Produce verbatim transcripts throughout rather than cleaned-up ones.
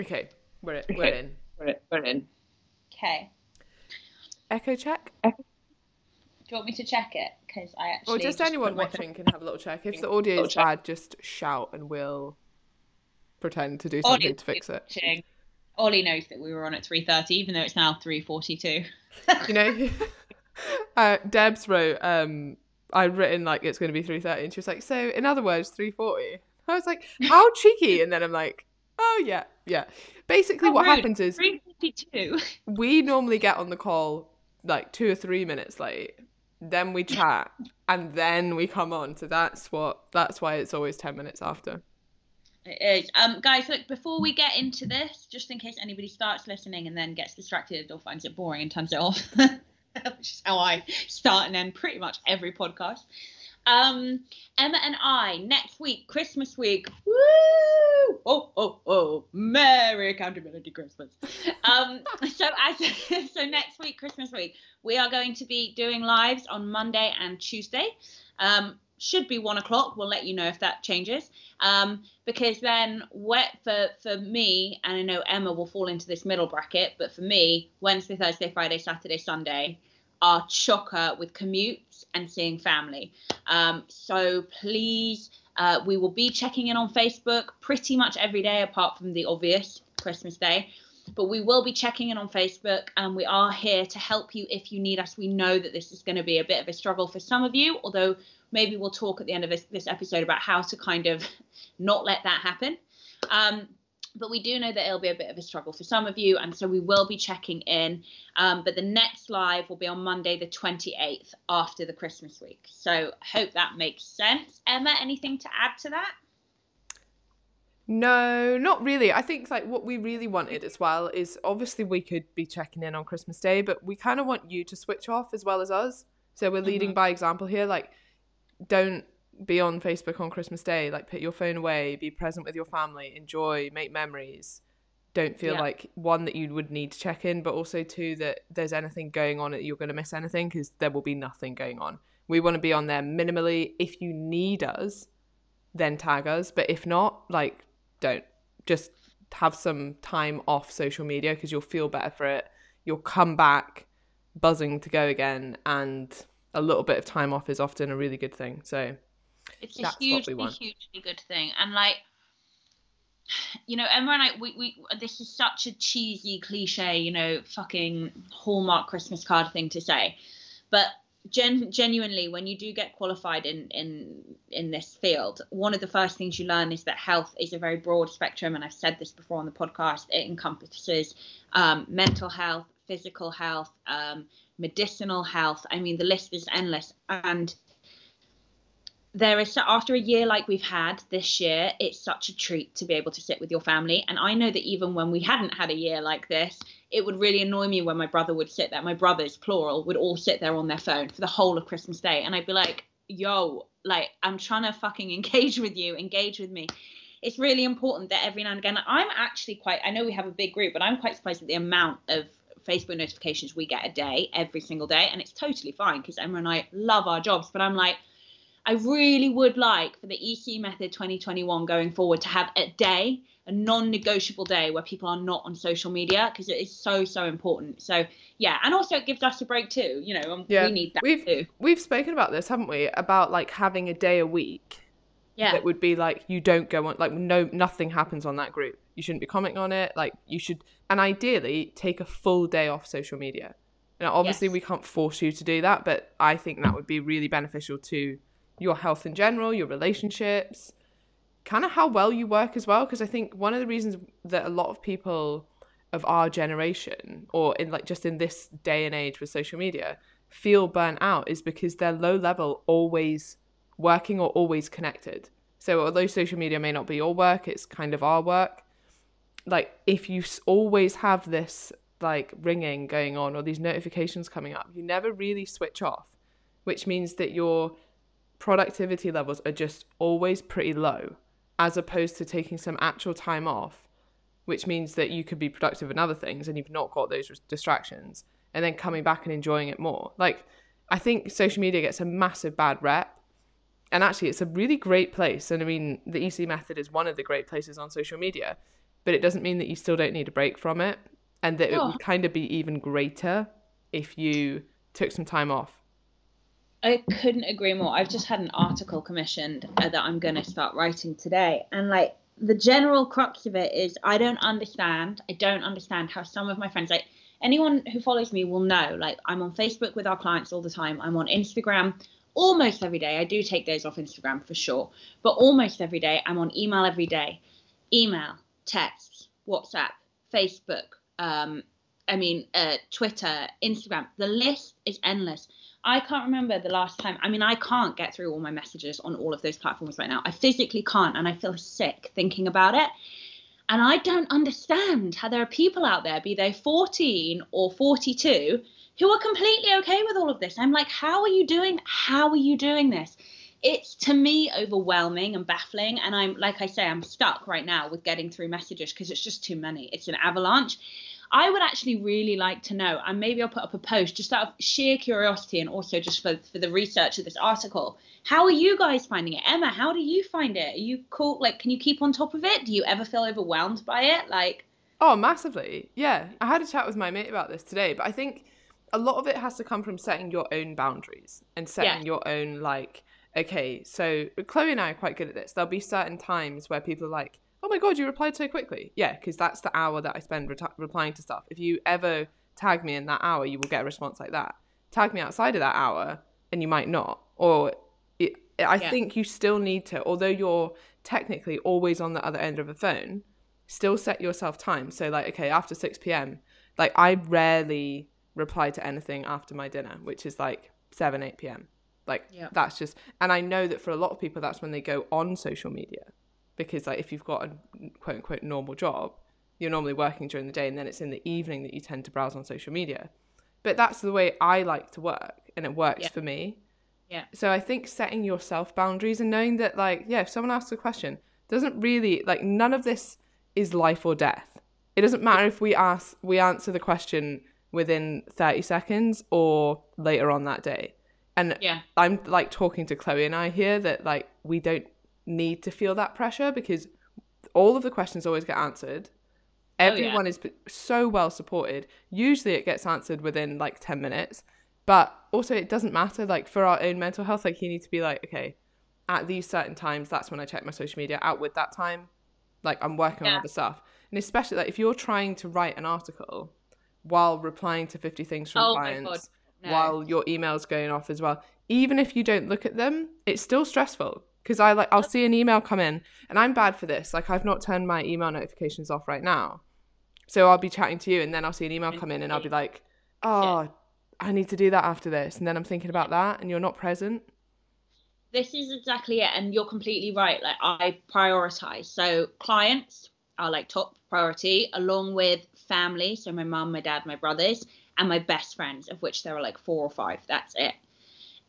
Okay, we're in. We're in. We're in. We're in. Okay. Echo check? Do you want me to check it? Because I actually... Or just, just anyone watching can have a little check. If the audio is bad, just shout and we'll pretend to do something Ollie to fix it. Watching. Ollie knows that we were on at three thirty, even though it's now three forty-two. You know, uh, Debs wrote, um, I'd written like it's going to be three thirty, and she was like, so in other words, three forty. I was like, how cheeky. And then I'm like, oh yeah, yeah. Basically, oh, what rude. happens is we normally get on the call like two or three minutes late, then we chat, and then we come on. So that's what that's why it's always ten minutes after. It is. Um, guys, look, before we get into this, just in case anybody starts listening and then gets distracted or finds it boring and turns it off, which is how I start and end pretty much every podcast. Um, Emma and I, next week, Christmas week, woo! Oh, oh, oh, Merry Accountability Christmas. um, so as so next week, Christmas week, we are going to be doing lives on Monday and Tuesday. Um, should be one o'clock. We'll let you know if that changes. Um, because then what for, for me, and I know Emma will fall into this middle bracket, but for me, Wednesday, Thursday, Friday, Saturday, Sunday are chocker with commutes and seeing family. Um, so please, uh, we will be checking in on Facebook pretty much every day, apart from the obvious Christmas Day. But we will be checking in on Facebook, and we are here to help you if you need us. We know that this is going to be a bit of a struggle for some of you, although maybe we'll talk at the end of this, this episode about how to kind of not let that happen. Um, But we do know that it'll be a bit of a struggle for some of you. And so we will be checking in. Um, but the next live will be on Monday, the twenty-eighth, after the Christmas week. So hope that makes sense. Emma, anything to add to that? No, not really. I think like what we really wanted as well is obviously we could be checking in on Christmas Day, but we kind of want you to switch off as well as us. So we're leading mm-hmm. by example here. Like, don't be on Facebook on Christmas Day. Like, put your phone away, be present with your family, enjoy, make memories. Don't feel yeah. like, one, that you would need to check in, but also two, that there's anything going on that you're going to miss anything, because there will be nothing going on. We want to be on there minimally. If you need us, then tag us, but if not, like, don't. Just have some time off social media, because you'll feel better for it. You'll come back buzzing to go again, and a little bit of time off is often a really good thing. So it's a hugely, hugely good thing. And like, you know, Emma and I, we, we, this is such a cheesy cliche, you know, fucking Hallmark Christmas card thing to say. But gen- genuinely, when you do get qualified in, in, in this field, one of the first things you learn is that health is a very broad spectrum. And I've said this before on the podcast, it encompasses um, mental health, physical health, um, medicinal health. I mean, the list is endless. And there is, after a year like we've had this year, it's such a treat to be able to sit with your family. And I know that even when we hadn't had a year like this, it would really annoy me when my brother would sit there, my brothers, plural, would all sit there on their phone for the whole of Christmas Day. And I'd be like, yo, like, I'm trying to fucking engage with you, engage with me. It's really important that every now and again, I'm actually quite, I know we have a big group, but I'm quite surprised at the amount of Facebook notifications we get a day, every single day. And it's totally fine, because Emma and I love our jobs, but I'm like, I really would like for the E C Method twenty twenty-one going forward to have a day, a non-negotiable day where people are not on social media, because it is so, so important. So, yeah. And also it gives us a break too, you know, and yeah. we need that we've, too. We've spoken about this, haven't we? About like having a day a week yeah. that would be like, you don't go on, like no, nothing happens on that group. You shouldn't be commenting on it. Like you should, and ideally take a full day off social media. Now, obviously yes. we can't force you to do that, but I think that would be really beneficial to your health in general, your relationships, kind of how well you work as well. Because I think one of the reasons that a lot of people of our generation, or in like just in this day and age with social media, feel burnt out is because they're low level, always working or always connected. So although social media may not be your work, it's kind of our work. Like, if you always have this like ringing going on or these notifications coming up, you never really switch off, which means that your productivity levels are just always pretty low, as opposed to taking some actual time off, which means that you could be productive in other things and you've not got those distractions, and then coming back and enjoying it more. Like, I think social media gets a massive bad rep, and actually it's a really great place. And I mean, the E C Method is one of the great places on social media, but it doesn't mean that you still don't need a break from it, and that oh. it would kind of be even greater if you took some time off. I couldn't agree more. I've just had an article commissioned that I'm going to start writing today. And like, the general crux of it is I don't understand. I don't understand how some of my friends, like anyone who follows me will know, like I'm on Facebook with our clients all the time. I'm on Instagram almost every day. I do take days off Instagram for sure, but almost every day I'm on email every day, email, texts, WhatsApp, Facebook, um, I mean, uh, Twitter, Instagram. The list is endless. I can't remember the last time. I mean, I can't get through all my messages on all of those platforms right now. I physically can't, and I feel sick thinking about it. And I don't understand how there are people out there, be they fourteen or forty-two, who are completely okay with all of this. I'm like, how are you doing? How are you doing this? It's, to me, overwhelming and baffling. And I'm, like I say, I'm stuck right now with getting through messages because it's just too many. It's an avalanche. I would actually really like to know, and maybe I'll put up a post just out of sheer curiosity and also just for, for the research of this article. How are you guys finding it? Emma, how do you find it? Are you cool? Like, can you keep on top of it? Do you ever feel overwhelmed by it? Like, oh, massively. Yeah. I had a chat with my mate about this today, but I think a lot of it has to come from setting your own boundaries and setting yeah. your own, like, okay, so Chloe and I are quite good at this. There'll be certain times where people are like, oh my God, you replied so quickly. Yeah, because that's the hour that I spend reti- replying to stuff. If you ever tag me in that hour, you will get a response like that. Tag me outside of that hour and you might not. Or it, I yeah. think you still need to, although you're technically always on the other end of a phone, still set yourself time. So like, okay, after six p.m, like I rarely reply to anything after my dinner, which is like seven, eight p.m. Like yeah. that's just, and I know that for a lot of people, that's when they go on social media. Because like if you've got a quote unquote normal job, you're normally working during the day and then it's in the evening that you tend to browse on social media. But that's the way I like to work and it works yeah. for me. Yeah. So I think setting yourself boundaries and knowing that like, yeah, if someone asks a question, doesn't really, like none of this is life or death. It doesn't matter if we ask, we answer the question within thirty seconds or later on that day. And yeah. I'm like talking to Chloe and I here that like we don't need to feel that pressure because all of the questions always get answered. Everyone oh, yeah. is so well supported. Usually it gets answered within like ten minutes, but also it doesn't matter. Like for our own mental health, like you need to be like, okay, at these certain times, that's when I check my social media out with that time. Like I'm working yeah. on other stuff. And especially like if you're trying to write an article while replying to fifty things from oh, clients, no. while your email's going off as well, even if you don't look at them, it's still stressful. Because I like, I'll see an email come in and I'm bad for this. Like I've not turned my email notifications off right now. So I'll be chatting to you and then I'll see an email come in and I'll be like, oh, yeah. I need to do that after this. And then I'm thinking about that and you're not present. This is exactly it. And you're completely right. Like I prioritize. So clients are like top priority along with family. So my mum, my dad, my brothers and my best friends, of which there are like four or five. That's it.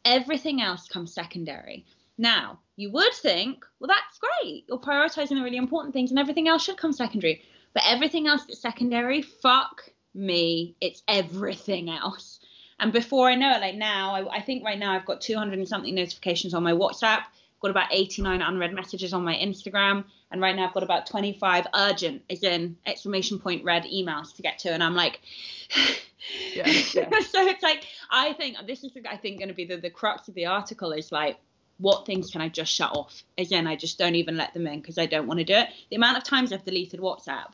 Everything else comes secondary. Now, you would think, well, that's great. You're prioritizing the really important things and everything else should come secondary. But everything else that's secondary, fuck me. It's everything else. And before I know it, like now, I, I think right now I've got two hundred and something notifications on my WhatsApp. I've got about eighty-nine unread messages on my Instagram. And right now I've got about twenty-five urgent, as in exclamation point red emails to get to. And I'm like... yeah, yeah. So it's like, I think this is, I think, going to be the, the crux of the article is like, what things can I just shut off? Again, I just don't even let them in because I don't want to do it. The amount of times I've deleted WhatsApp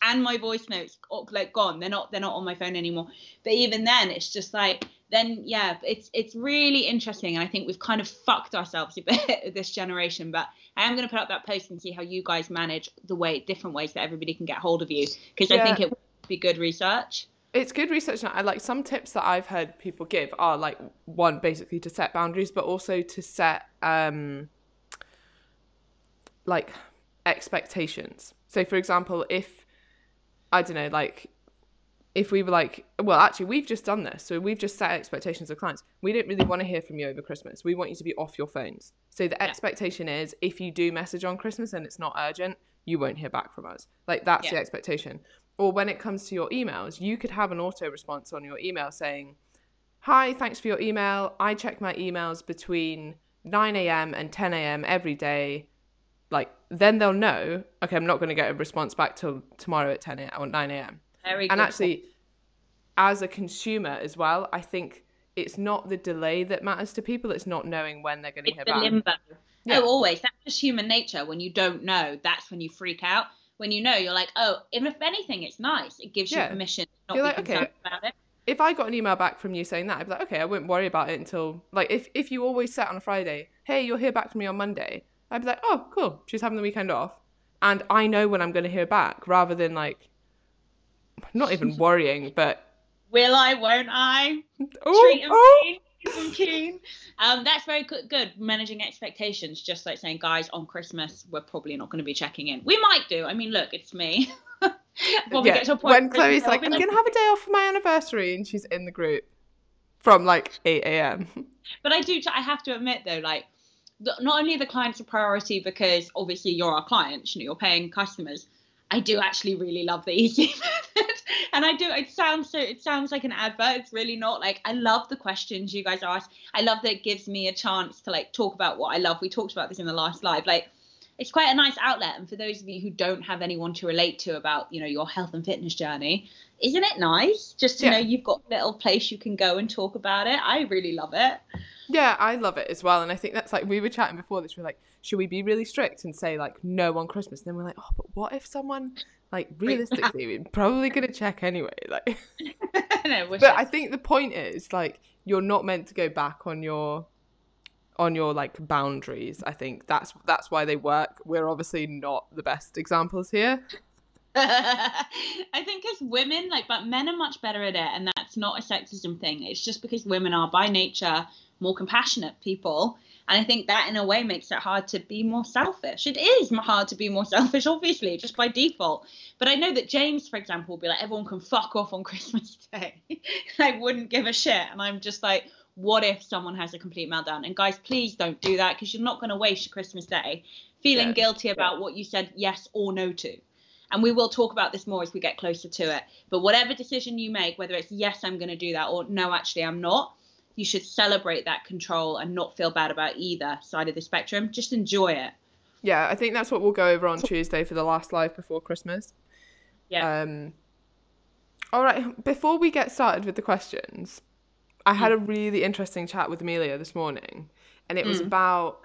and my voice notes, like gone. They're not, they're not on my phone anymore. But even then, it's just like, then, yeah, it's it's really interesting. And I think we've kind of fucked ourselves a bit this generation. But I am going to put up that post and see how you guys manage the way, different ways that everybody can get hold of you. Because yeah. I think it would be good research. It's good research. I like some tips that I've heard people give are like one, basically to set boundaries, but also to set um, like expectations. So for example, if I don't know, like if we were like, well, actually we've just done this, so we've just set expectations of clients. We don't really want to hear from you over Christmas. We want you to be off your phones. So the yeah. expectation is, if you do message on Christmas and it's not urgent, you won't hear back from us. Like that's yeah. the expectation. Or when it comes to your emails, you could have an auto response on your email saying, hi, thanks for your email. I check my emails between nine a.m. and ten a.m. every day. Like, then they'll know, okay, I'm not going to get a response back till tomorrow at ten a.m. or nine a.m. Very and good. Actually, as a consumer as well, I think it's not the delay that matters to people. It's not knowing when they're going to hear back. It's the limbo. Yeah. Oh, always. That's just human nature. When you don't know, that's when you freak out. When you know, you're like, oh, and if anything, it's nice. It gives yeah. you permission to not you're be like, concerned okay, about it. If I got an email back from you saying that, I'd be like, okay, I wouldn't worry about it until, like, if, if you always set on a Friday, hey, you'll hear back from me on Monday, I'd be like, oh, cool, she's having the weekend off. And I know when I'm going to hear back, rather than, like, not even worrying, but... Will I, won't I? Oh, treat them oh. keen, treat them keen. Um, that's very good, good, managing expectations, just like saying, guys, on Christmas, we're probably not going to be checking in. We might do. I mean, look, it's me. Well, yeah. we when Chloe's like, I'm like, gonna have a day off for my anniversary, and she's in the group from like eight a.m. But I do, I have to admit though, like, not only are the clients a priority because obviously you're our clients, you know, you're paying customers. I do actually really love the E C method, and I do. It sounds so. It sounds like an advert. It's really not. Like, I love the questions you guys ask. I love that it gives me a chance to like talk about what I love. We talked about this in the last live, like. It's quite a nice outlet. And for those of you who don't have anyone to relate to about, you know, your health and fitness journey, isn't it nice just to yeah. know you've got a little place you can go and talk about it? I really love it. Yeah, I love it as well. And I think that's like, we were chatting before this, we were like, should we be really strict and say like no on Christmas? And then we're like, oh, but what if someone, like realistically, we're probably going to check anyway. Like, no, But I think the point is like, you're not meant to go back on your... on your like boundaries. I think that's that's why they work. We're obviously not the best examples here. I think as women, like, but men are much better at it, and that's not a sexism thing. It's just because women are by nature more compassionate people, and I think that in a way makes it hard to be more selfish. It is hard to be more selfish, obviously, just by default. But I know that James, for example, will be like, everyone can fuck off on Christmas Day. I wouldn't give a shit, and I'm just like, what if someone has a complete meltdown? And guys, please don't do that, because you're not going to waste your Christmas Day feeling yeah, guilty about yeah. what you said yes or no to. And we will talk about this more as we get closer to it. But whatever decision you make, whether it's yes, I'm going to do that, or no, actually, I'm not, you should celebrate that control and not feel bad about either side of the spectrum. Just enjoy it. Yeah, I think that's what we'll go over on Tuesday for the last live before Christmas. Yeah. Um, all right, before we get started with the questions... I had a really interesting chat with Amelia this morning, and it was mm. about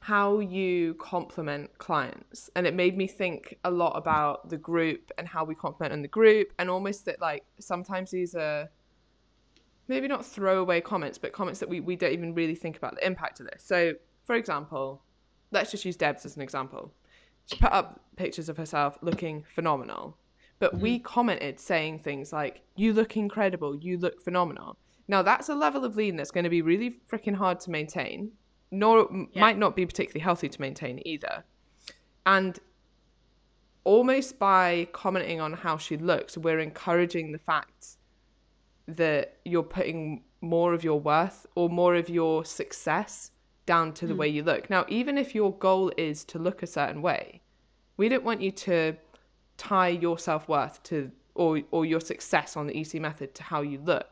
how you compliment clients. And it made me think a lot about the group and how we compliment in the group, and almost that like sometimes these are maybe not throwaway comments, but comments that we, we don't even really think about the impact of this. So for example, let's just use Debs as an example. She put up pictures of herself looking phenomenal, but mm. we commented saying things like, you look incredible, you look phenomenal. Now, that's a level of lean that's going to be really freaking hard to maintain, nor yeah. might not be particularly healthy to maintain either. And almost by commenting on how she looks, we're encouraging the fact that you're putting more of your worth or more of your success down to the mm. way you look. Now, even if your goal is to look a certain way, we don't want you to tie your self-worth to or, or your success on the E C method to how you look.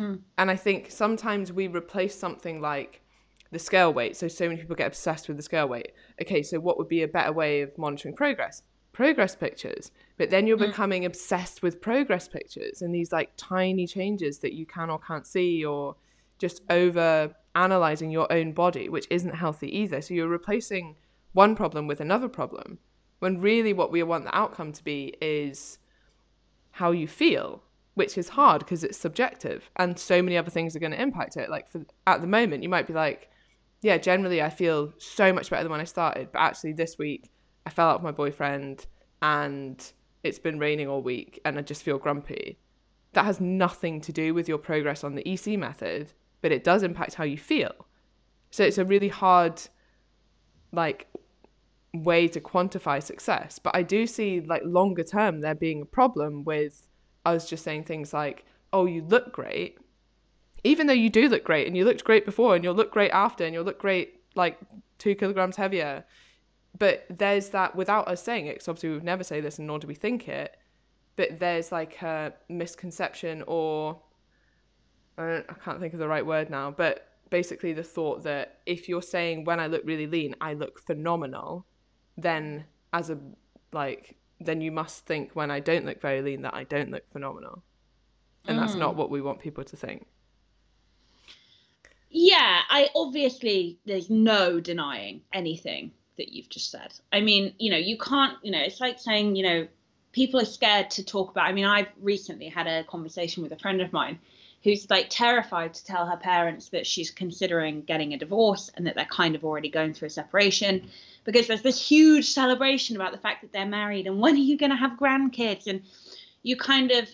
Mm. And I think sometimes we replace something like the scale weight. So, so many people get obsessed with the scale weight. Okay, so what would be a better way of monitoring progress? Progress pictures. But then you're mm. becoming obsessed with progress pictures and these like tiny changes that you can or can't see, or just over analyzing your own body, which isn't healthy either. So you're replacing one problem with another problem, when really what we want the outcome to be is how you feel, which is hard because it's subjective and so many other things are going to impact it. Like for, at the moment, you might be like, yeah, generally I feel so much better than when I started, but actually this week I fell out with my boyfriend and it's been raining all week and I just feel grumpy. That has nothing to do with your progress on the E C method, but it does impact how you feel. So it's a really hard, like, way to quantify success. But I do see, like, longer term there being a problem with us just saying things like, oh, you look great, even though you do look great, and you looked great before, and you'll look great after, and you'll look great like two kilograms heavier. But there's that, without us saying it, because obviously we would never say this, and nor do we think it, but there's like a misconception, or I, don't, I can't think of the right word now, but basically the thought that if you're saying, when I look really lean, I look phenomenal, then as a like then you must think, when I don't look very lean, that I don't look phenomenal. And mm. that's not what we want people to think. Yeah, I obviously, there's no denying anything that you've just said. I mean, you know, you can't, you know, it's like saying, you know, people are scared to talk about, I mean, I've recently had a conversation with a friend of mine who's like terrified to tell her parents that she's considering getting a divorce and that they're kind of already going through a separation, because there's this huge celebration about the fact that they're married and when are you going to have grandkids? And you kind of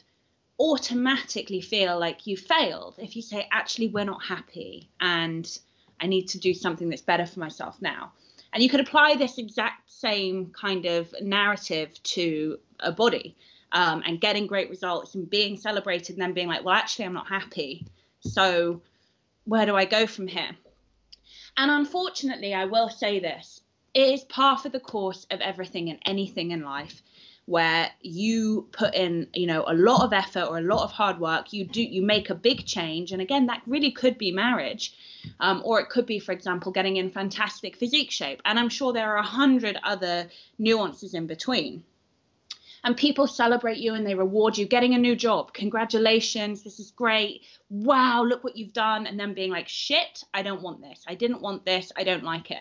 automatically feel like you failed if you say, actually, we're not happy and I need to do something that's better for myself now. And you could apply this exact same kind of narrative to a body. Um, and getting great results and being celebrated and then being like, well, actually, I'm not happy. So where do I go from here? And unfortunately, I will say this, it is par for the course of everything and anything in life where you put in, you know, a lot of effort or a lot of hard work. You do, you make a big change. And again, that really could be marriage. Um, or it could be, for example, getting in fantastic physique shape. And I'm sure there are a hundred other nuances in between. And people celebrate you and they reward you, getting a new job. Congratulations, this is great. Wow, look what you've done. And then being like, shit, I don't want this. I didn't want this. I don't like it.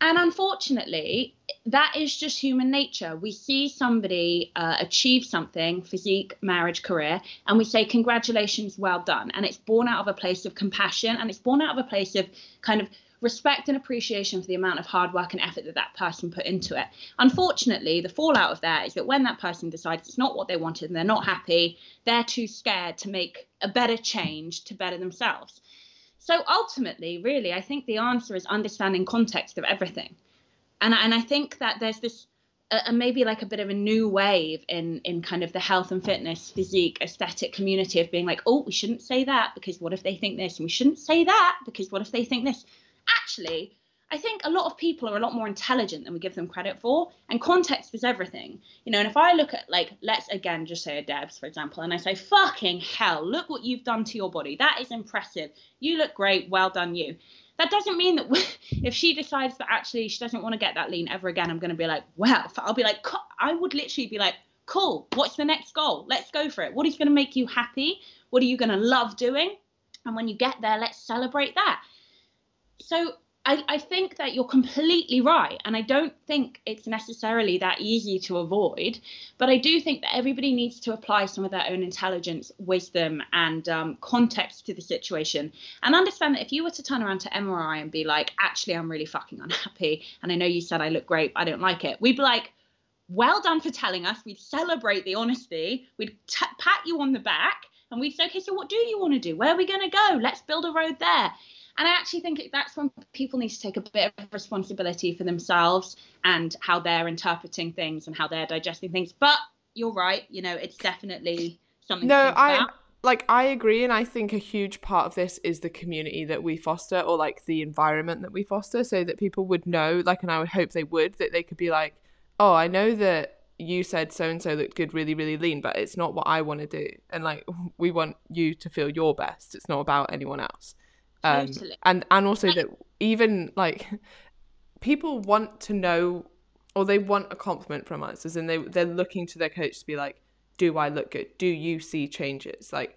And unfortunately, that is just human nature. We see somebody uh, achieve something, physique, marriage, career, and we say, congratulations, well done. And it's born out of a place of compassion, and it's born out of a place of kind of respect and appreciation for the amount of hard work and effort that that person put into it. Unfortunately, the fallout of that is that when that person decides it's not what they wanted and they're not happy, they're too scared to make a better change to better themselves. So ultimately, really, I think the answer is understanding context of everything. And, and I think that there's this uh, maybe like a bit of a new wave in, in kind of the health and fitness, physique, aesthetic community of being like, oh, we shouldn't say that because what if they think this? And we shouldn't say that because what if they think this? Actually, I think a lot of people are a lot more intelligent than we give them credit for. And context is everything. You know, and if I look at, like, let's again just say a Debs, for example, and I say, fucking hell, look what you've done to your body. That is impressive. You look great. Well done, you. That doesn't mean that we, if she decides that actually she doesn't want to get that lean ever again, I'm going to be like, well, I'll be like, I would literally be like, cool, what's the next goal? Let's go for it. What is going to make you happy? What are you going to love doing? And when you get there, let's celebrate that. So I, I think that you're completely right. And I don't think it's necessarily that easy to avoid. But I do think that everybody needs to apply some of their own intelligence, wisdom and um, context to the situation. And understand that if you were to turn around to M R I and be like, actually, I'm really fucking unhappy. And I know you said I look great, but I don't like it. We'd be like, well done for telling us. We'd celebrate the honesty. We'd t- pat you on the back. And we'd say, OK, so what do you want to do? Where are we going to go? Let's build a road there. And I actually think that's when people need to take a bit of responsibility for themselves and how they're interpreting things and how they're digesting things. But you're right, you know, it's definitely something. No, to think I about. like I agree, and I think a huge part of this is the community that we foster, or like the environment that we foster, so that people would know, like, and I would hope they would, that they could be like, oh, I know that you said so and so looked good, really, really lean, but it's not what I want to do, and like we want you to feel your best. It's not about anyone else. Um, totally. and and also that even like people want to know, or they want a compliment from us, as in they, they're looking to their coach to be like, do I look good? Do you see changes? Like,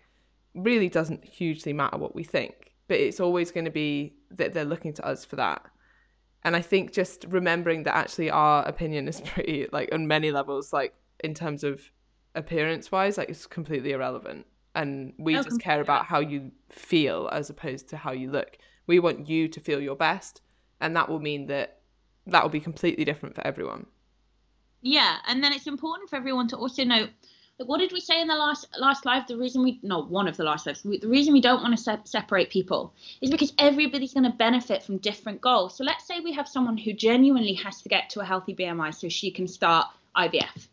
really doesn't hugely matter what we think, but it's always going to be that they're looking to us for that. And I think just remembering that actually our opinion is pretty, like, on many levels, like in terms of appearance wise, like it's completely irrelevant. And we oh, just care about how you feel as opposed to how you look. We want you to feel your best. And that will mean that that will be completely different for everyone. Yeah. And then it's important for everyone to also know what did we say in the last last live? The reason we, no, one of the last lives, we, the reason we don't want to se separate people is because everybody's going to benefit from different goals. So let's say we have someone who genuinely has to get to a healthy B M I so she can start I V F.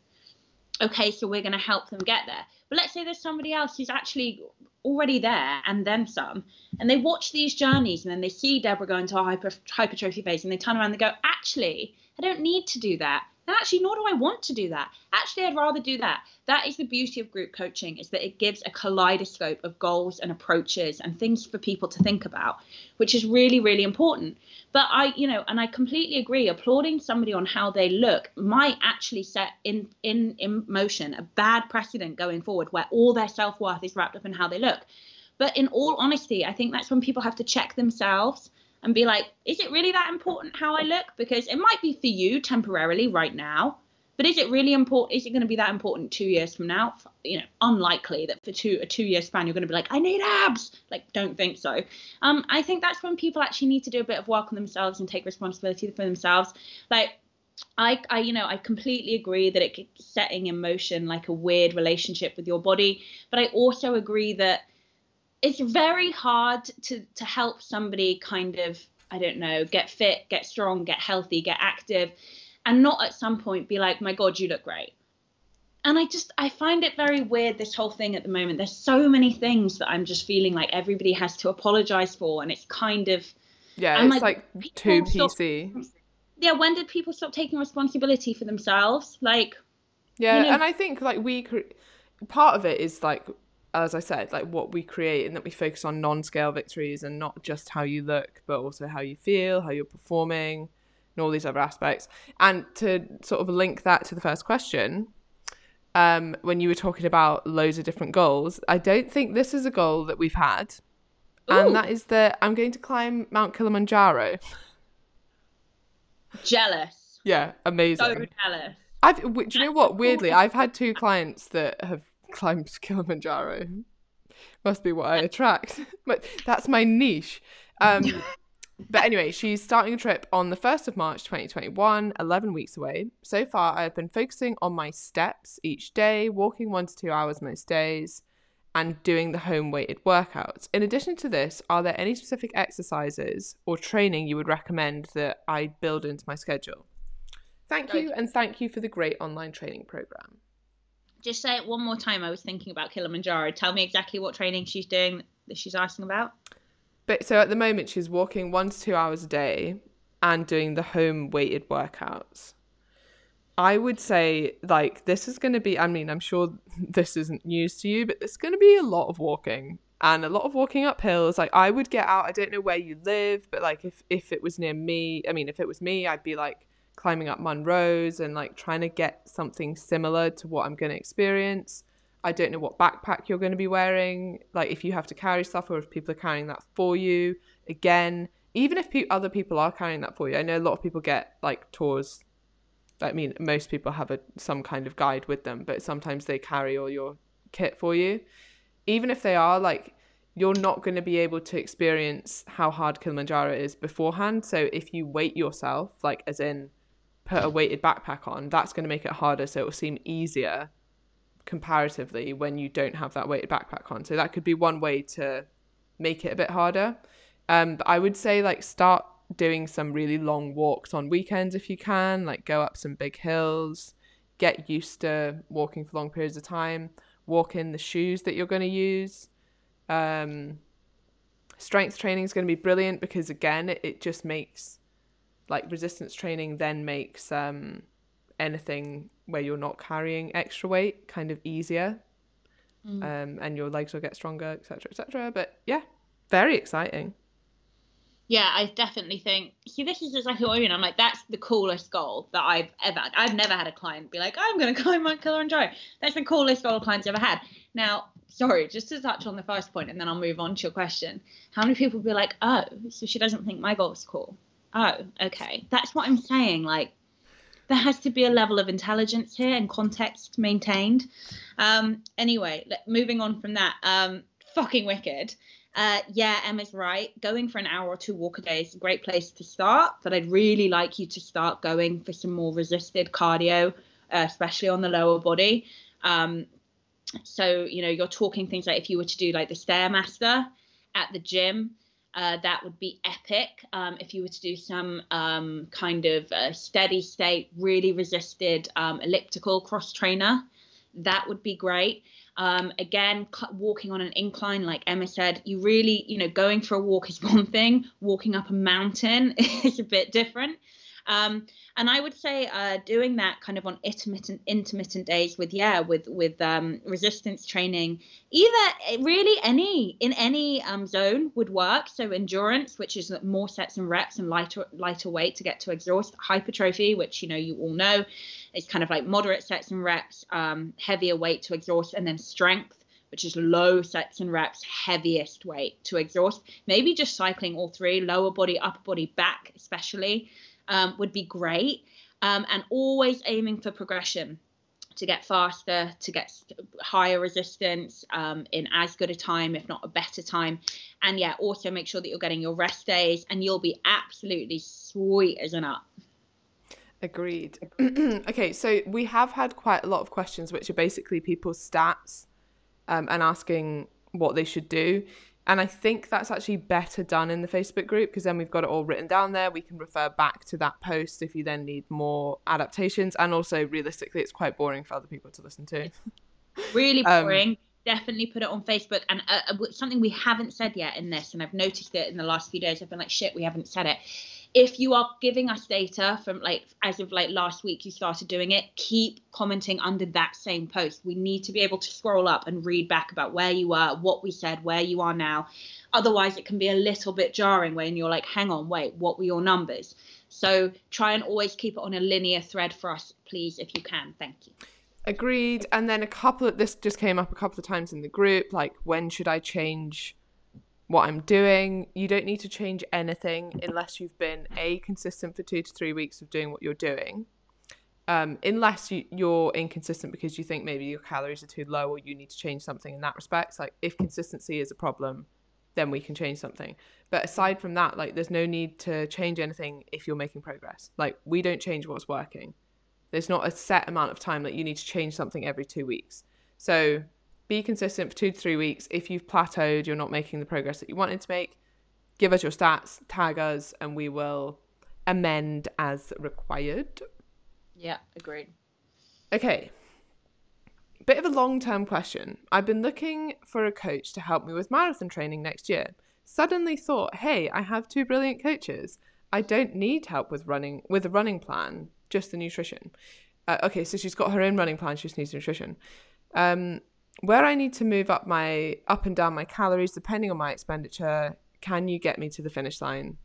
Okay, so we're going to help them get there. But let's say there's somebody else who's actually already there and then some, and they watch these journeys and then they see Deborah go into a hyper, hypertrophy phase and they turn around and they go, actually, I don't need to do that. And actually, nor do I want to do that. Actually, I'd rather do that. That is the beauty of group coaching, is that it gives a kaleidoscope of goals and approaches and things for people to think about, which is really, really important. But I, you know, and I completely agree, applauding somebody on how they look might actually set in, in, in motion a bad precedent going forward where all their self-worth is wrapped up in how they look. But in all honesty, I think that's when people have to check themselves and be like, is it really that important how I look? Because it might be for you temporarily right now, but is it really important? Is it going to be that important two years from now? You know, unlikely that for two a two-year span you're going to be like, I need abs. Like, don't think so. Um, I think that's when people actually need to do a bit of work on themselves and take responsibility for themselves. Like, I, I, you know, I completely agree that it's setting in motion like a weird relationship with your body, but I also agree that it's very hard to, to help somebody kind of, I don't know, get fit, get strong, get healthy, get active, and not at some point be like, my God, you look great. And I just, I find it very weird, this whole thing at the moment. There's so many things that I'm just feeling like everybody has to apologize for. And it's kind of, yeah, it's like, like too P C. Stop, yeah. When did people stop taking responsibility for themselves? Like, yeah. You know, and I think like we, part of it is like, as I said, like what we create, and that we focus on non-scale victories and not just how you look, but also how you feel, how you're performing, and all these other aspects. And to sort of link that to the first question, um, when you were talking about loads of different goals, I don't think this is a goal that we've had. Ooh. And that is that I'm going to climb Mount Kilimanjaro. Jealous. Yeah, amazing. So jealous. I've, do you know what? Weirdly, I've had two clients that have climbed Kilimanjaro. Must be what I attract. But that's my niche. Um, but anyway, she's starting a trip on the first of March twenty twenty-one, eleven weeks away. So far, I've been focusing on my steps each day, walking one to two hours most days, and doing the home-weighted workouts. In addition to this, are there any specific exercises or training you would recommend that I build into my schedule? Thank you, and thank you for the great online training program. Just say it one more time. I was thinking about Kilimanjaro. Tell me exactly what training she's doing that she's asking about. But so at the moment, she's walking one to two hours a day and doing the home weighted workouts. I would say, like, this is going to be, I mean, I'm sure this isn't news to you, but there's going to be a lot of walking and a lot of walking up hills. Like, I would get out. I don't know where you live, but like if, if it was near me, I mean, if it was me, I'd be like, climbing up Munros and like trying to get something similar to what I'm going to experience. I don't know what backpack you're going to be wearing, like if you have to carry stuff or if people are carrying that for you. Again, even if pe other people are carrying that for you, I know a lot of people get like tours. I mean, most people have a some kind of guide with them, but sometimes they carry all your kit for you. Even if they are, like, you're not going to be able to experience how hard Kilimanjaro is beforehand. So if you weight yourself, like as in put a weighted backpack on, that's going to make it harder. So it will seem easier comparatively when you don't have that weighted backpack on. So that could be one way to make it a bit harder. Um, but I would say, like, start doing some really long walks on weekends if you can, like go up some big hills, get used to walking for long periods of time, walk in the shoes that you're going to use. Um, strength training is going to be brilliant because, again, it, it just makes, like, resistance training then makes um, anything where you're not carrying extra weight kind of easier, mm. um, and your legs will get stronger, et cetera, et cetera. But yeah, very exciting. Yeah, I definitely think. See, this is exactly what I mean. I'm like, that's the coolest goal that I've ever. I've never had a client be like, I'm going to climb Mount Kilimanjaro. That's the coolest goal clients ever had. Now, sorry, just to touch on the first point, and then I'll move on to your question. How many people be like, oh, so she doesn't think my goal's cool? Oh, okay. That's what I'm saying. Like, there has to be a level of intelligence here and context maintained. Um, anyway, moving on from that. Um, fucking wicked. Uh, yeah, Emma's right. Going for an hour or two walk a day is a great place to start, but I'd really like you to start going for some more resisted cardio, uh, especially on the lower body. Um, So, you know, you're talking things like if you were to do like the Stairmaster at the gym, uh, that would be epic. Um, if you were to do some um, kind of uh, steady state, really resisted um, elliptical cross trainer, that would be great. Um, again, walking on an incline, like Emma said, you really, you know, going for a walk is one thing. Walking up a mountain is a bit different. Um, and I would say uh, doing that kind of on intermittent intermittent days with, yeah, with with um, resistance training, either really any in any um, zone would work. So endurance, which is more sets and reps and lighter lighter weight to get to exhaust. Hypertrophy, which, you know, you all know, is kind of like moderate sets and reps, um, heavier weight to exhaust. And then strength, which is low sets and reps, heaviest weight to exhaust. Maybe just cycling all three, lower body, upper body, back especially. Um, would be great, um, and always aiming for progression, to get faster, to get higher resistance um, in as good a time, if not a better time. And yeah, also make sure that you're getting your rest days, and you'll be absolutely sweet as an up. Agreed. Okay, so we have had quite a lot of questions, which are basically people's stats um, and asking what they should do. And I think that's actually better done in the Facebook group, because then we've got it all written down there. We can refer back to that post if you then need more adaptations. And also, realistically, it's quite boring for other people to listen to. Really boring. Um, Definitely put it on Facebook. And uh, something we haven't said yet in this, and I've noticed it in the last few days, I've been like, shit, we haven't said it. If you are giving us data from like, as of like last week, you started doing it, keep commenting under that same post. We need to be able to scroll up and read back about where you were, what we said, where you are now. Otherwise, it can be a little bit jarring when you're like, hang on, wait, what were your numbers? So try and always keep it on a linear thread for us, please, if you can. Thank you. Agreed. And then a couple of, this just came up a couple of times in the group, like, when should I change what I'm doing? You don't need to change anything unless you've been A, consistent for two to three weeks of doing what you're doing, um, unless you, you're inconsistent because you think maybe your calories are too low or you need to change something in that respect. Like, if consistency is a problem, then we can change something. But aside from that, like, there's no need to change anything if you're making progress. Like, we don't change what's working. There's not a set amount of time that you need to change something every two weeks. So be consistent for two to three weeks. If you've plateaued, you're not making the progress that you wanted to make, give us your stats, tag us, and we will amend as required. Yeah, agreed. Okay. Bit of a long-term question. I've been looking for a coach to help me with marathon training next year. Suddenly thought, hey, I have two brilliant coaches. I don't need help with running with a running plan, just the nutrition. Uh, okay, so she's got her own running plan. She just needs nutrition. Um... Where I need to move up my up and down my calories depending on my expenditure. Can you get me to the finish line?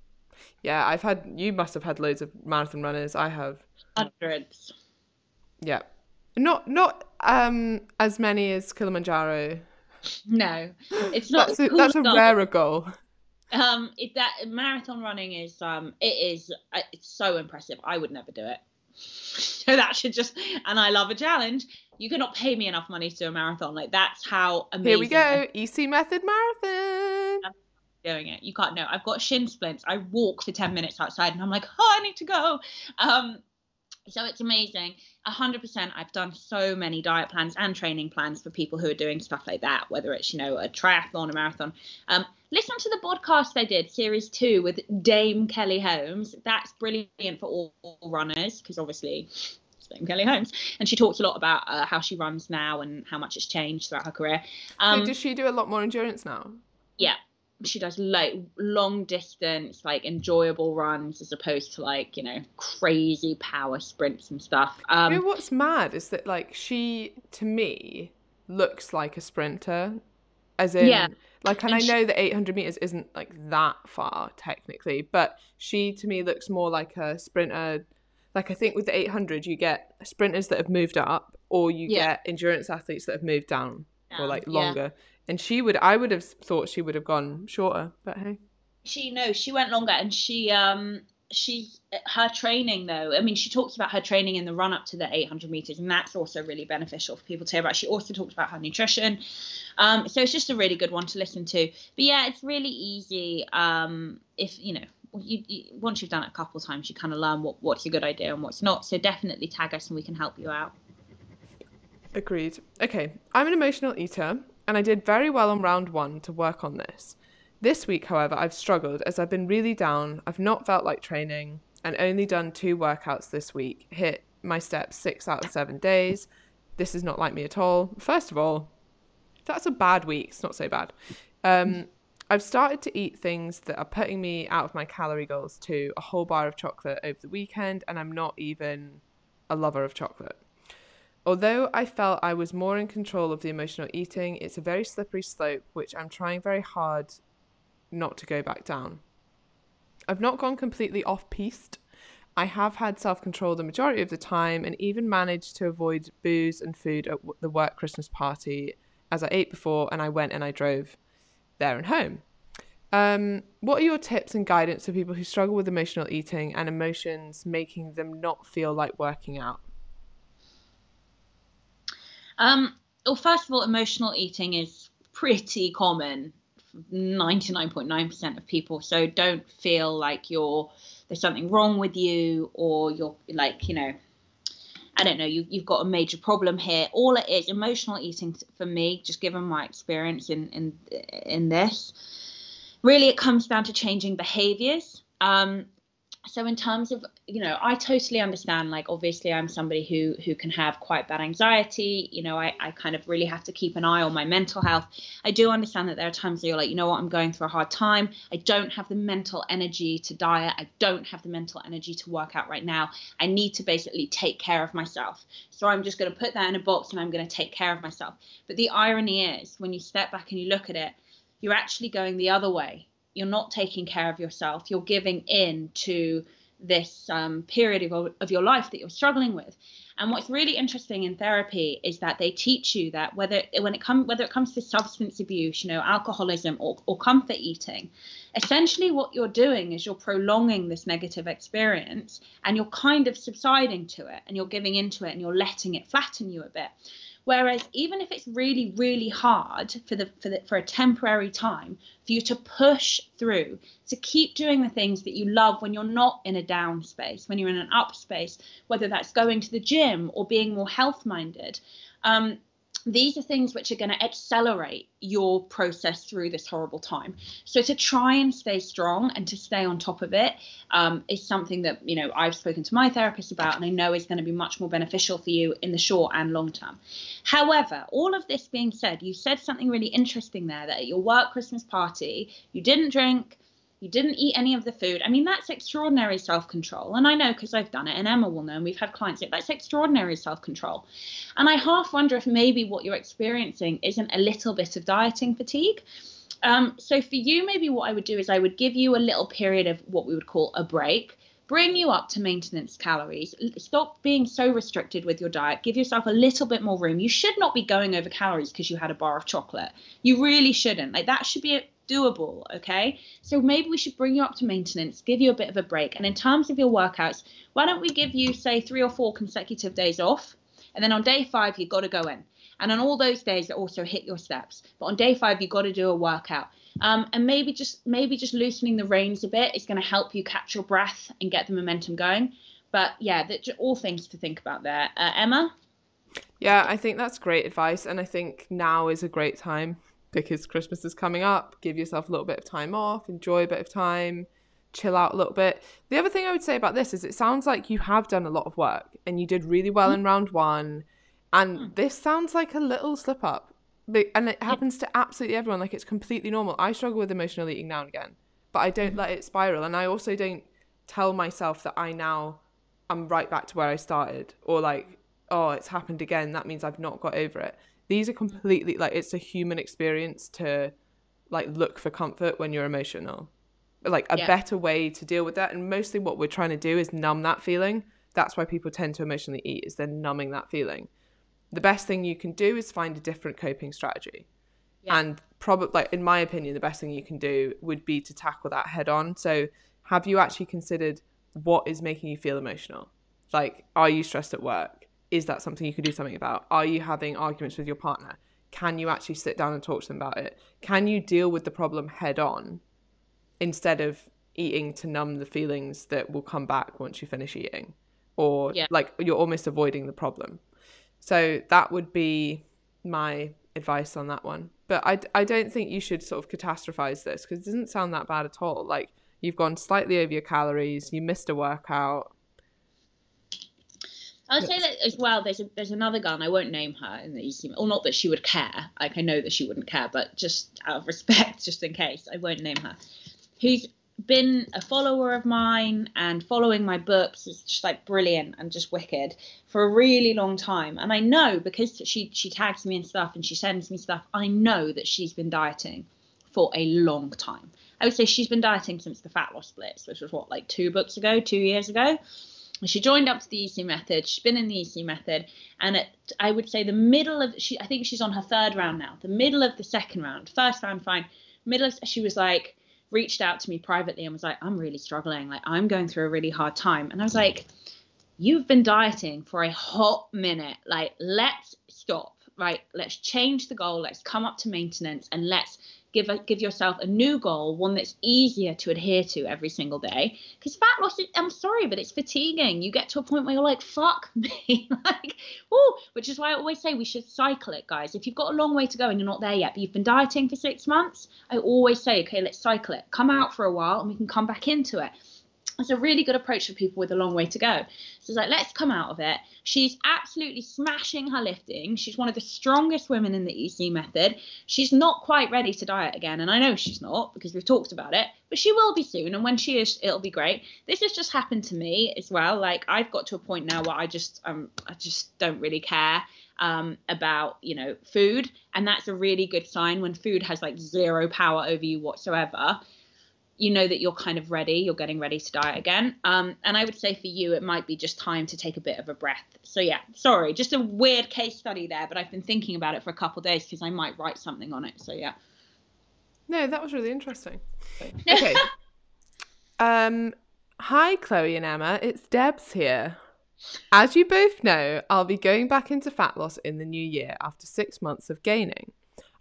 Yeah, I've had. You must have had loads of marathon runners. I have hundreds. Yeah, not not um as many as Kilimanjaro. No, it's not. That's a, cool that's a rarer goal. Um, it, that marathon running is um, it is it's so impressive. I would never do it. So that should just, and I love a challenge. You cannot pay me enough money to do a marathon. Like, that's how amazing. Here we go. E C Method Marathon. I'm doing it. You can't know. I've got shin splints. I walk for ten minutes outside and I'm like, oh, I need to go. Um, so it's amazing. A hundred percent. I've done so many diet plans and training plans for people who are doing stuff like that, whether it's, you know, a triathlon, a marathon. Um, listen to the podcast I did, series two, with Dame Kelly Holmes. That's brilliant for all, all runners, because obviously it's Dame Kelly Holmes. And she talks a lot about uh, how she runs now and how much it's changed throughout her career. Um, so does she do a lot more endurance now? Yeah. She does like long distance, like enjoyable runs as opposed to like, you know, crazy power sprints and stuff. Um, you know what's mad is that, like, she to me looks like a sprinter, as in, yeah. like, and, and I she, know that eight hundred meters isn't like that far technically, but she to me looks more like a sprinter. Like, I think with the eight hundred, you get sprinters that have moved up, or you yeah. get endurance athletes that have moved down, down or like longer. Yeah. And she would, I would have thought she would have gone shorter, but hey. She, no, she went longer, and she, um, she, her training though, I mean, she talks about her training in the run up to the eight hundred meters, and that's also really beneficial for people to hear about. She also talked about her nutrition. Um, so it's just a really good one to listen to. But yeah, it's really easy. Um, if, you know, you, you, once you've done it a couple of times, you kind of learn what, what's a good idea and what's not. So definitely tag us and we can help you out. Agreed. Okay, I'm an emotional eater, and I did very well on round one to work on this. This week, however, I've struggled as I've been really down, I've not felt like training, and only done two workouts this week, hit my steps six out of seven days. This is not like me at all. First of all, that's a bad week. It's not so bad. Um, I've started to eat things that are putting me out of my calorie goals too, a whole bar of chocolate over the weekend, and I'm not even a lover of chocolate. Although I felt I was more in control of the emotional eating, it's a very slippery slope, which I'm trying very hard not to go back down. I've not gone completely off-piste. I have had self-control the majority of the time and even managed to avoid booze and food at the work Christmas party as I ate before and I went and I drove there and home. Um, what are your tips and guidance for people who struggle with emotional eating and emotions making them not feel like working out? Um, well, first of all, emotional eating is pretty common, ninety-nine point nine percent of people. So don't feel like you're, there's something wrong with you or you're like, you know, I don't know, you, you've got a major problem here. All it is, emotional eating for me, just given my experience in, in, in this, really it comes down to changing behaviors. Um, So in terms of, you know, I totally understand, like, obviously I'm somebody who who can have quite bad anxiety. You know, I, I kind of really have to keep an eye on my mental health. I do understand that there are times where you're like, you know what, I'm going through a hard time. I don't have the mental energy to diet. I don't have the mental energy to work out right now. I need to basically take care of myself. So I'm just going to put that in a box and I'm going to take care of myself. But the irony is when you step back and you look at it, you're actually going the other way. You're not taking care of yourself. You're giving in to this um, period of, of your life that you're struggling with. And what's really interesting in therapy is that they teach you that whether when it comes whether it comes to substance abuse, you know, alcoholism or, or comfort eating, essentially what you're doing is you're prolonging this negative experience and you're kind of subsiding to it and you're giving into it and you're letting it flatten you a bit. Whereas even if it's really, really hard for the, for the for a temporary time for you to push through, to keep doing the things that you love when you're not in a down space, when you're in an up space, whether that's going to the gym or being more health minded, um, these are things which are going to accelerate your process through this horrible time. So to try and stay strong and to stay on top of it um, is something that, you know, I've spoken to my therapist about and I know is going to be much more beneficial for you in the short and long term. However, all of this being said, you said something really interesting there that at your work Christmas party, you didn't drink, you didn't eat any of the food. I mean, that's extraordinary self-control. And I know because I've done it and Emma will know and we've had clients that that's extraordinary self-control. And I half wonder if maybe what you're experiencing isn't a little bit of dieting fatigue. Um, so for you, maybe what I would do is I would give you a little period of what we would call a break, bring you up to maintenance calories, stop being so restricted with your diet, give yourself a little bit more room. You should not be going over calories because you had a bar of chocolate. You really shouldn't. Like that should be a doable, okay? So maybe we should bring you up to maintenance, give you a bit of a break. And in terms of your workouts, why don't we give you, say, three or four consecutive days off? And then on day five, you've got to go in. And on all those days, also hit your steps. But on day five, you've got to do a workout. Um, and maybe just maybe just loosening the reins a bit is going to help you catch your breath and get the momentum going. But yeah, that's all things to think about there. Uh, Emma? Yeah, I think that's great advice. And I think now is a great time, because Christmas is coming up. Give yourself a little bit of time off, enjoy a bit of time, chill out a little bit. The other thing I would say about this is it sounds like you have done a lot of work and you did really well mm. in round one. And mm. this sounds like a little slip up. And it happens yeah. to absolutely everyone. Like, it's completely normal. I struggle with emotional eating now and again, but I don't mm. let it spiral. And I also don't tell myself that I now am right back to where I started or like, oh, it's happened again. That means I've not got over it. These are completely, like, it's a human experience to, like, look for comfort when you're emotional. Like, a yeah. better way to deal with that. And mostly what we're trying to do is numb that feeling. That's why people tend to emotionally eat, is they're numbing that feeling. The best thing you can do is find a different coping strategy. Yeah. And probably, like, in my opinion, the best thing you can do would be to tackle that head on. So have you actually considered what is making you feel emotional? Like, are you stressed at work? Is that something you can do something about? Are you having arguments with your partner? Can you actually sit down and talk to them about it? Can you deal with the problem head on instead of eating to numb the feelings that will come back once you finish eating? Or yeah. like you're almost avoiding the problem. So that would be my advice on that one. But I, I don't think you should sort of catastrophize this, because it doesn't sound that bad at all. Like, you've gone slightly over your calories, you missed a workout. I'll say that as well, there's a, there's another girl, and I won't name her in the E C, or not that she would care, like I know that she wouldn't care, but just out of respect, just in case, I won't name her, who's been a follower of mine and following my books, is just like brilliant and just wicked for a really long time. And I know, because she, she tags me and stuff and she sends me stuff, I know that she's been dieting for a long time. I would say she's been dieting since the Fat Loss Blitz, which was what, like two books ago, two years ago. She joined up to the E C Method. She's been in the E C Method. And at, I would say the middle of, she, I think she's on her third round now, the middle of the second round, first round, fine. Middle of, she was like, reached out to me privately and was like, I'm really struggling. Like, I'm going through a really hard time. And I was like, you've been dieting for a hot minute. Like, let's stop, right? Let's change the goal. Let's come up to maintenance, and let's give a, give yourself a new goal, one that's easier to adhere to every single day. Because fat loss, is, I'm sorry, but it's fatiguing. You get to a point where you're like, fuck me. Like, oh, which is why I always say we should cycle it, guys. If you've got a long way to go and you're not there yet, but you've been dieting for six months, I always say, okay, let's cycle it. Come out for a while and we can come back into it. It's a really good approach for people with a long way to go. So it's like, let's come out of it. She's absolutely smashing her lifting. She's one of the strongest women in the E C Method. She's not quite ready to diet again. And I know she's not, because we've talked about it, but she will be soon. And when she is, it'll be great. This has just happened to me as well. Like, I've got to a point now where I just, um, I just don't really care um, about, you know, food. And that's a really good sign, when food has like zero power over you whatsoever. You know that you're kind of ready, you're getting ready to diet again. Um, and I would say for you, it might be just time to take a bit of a breath. So yeah, sorry, just a weird case study there, but I've been thinking about it for a couple of days because I might write something on it. So yeah. No, that was really interesting. Okay. um, hi, Chloe and Emma, it's Debs here. As you both know, I'll be going back into fat loss in the new year after six months of gaining.